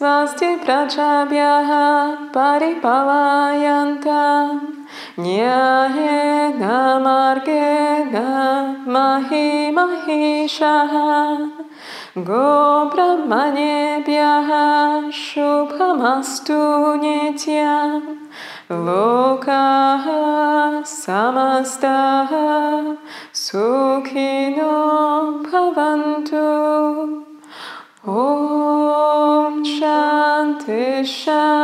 Svasti prachabhyaha paripavayantam Nyayena margena mahi mahishaha Go brahmanebhyaha shubhamastu nityam Lokaha samastaha sukhino bhavantu Om Shanti Shanti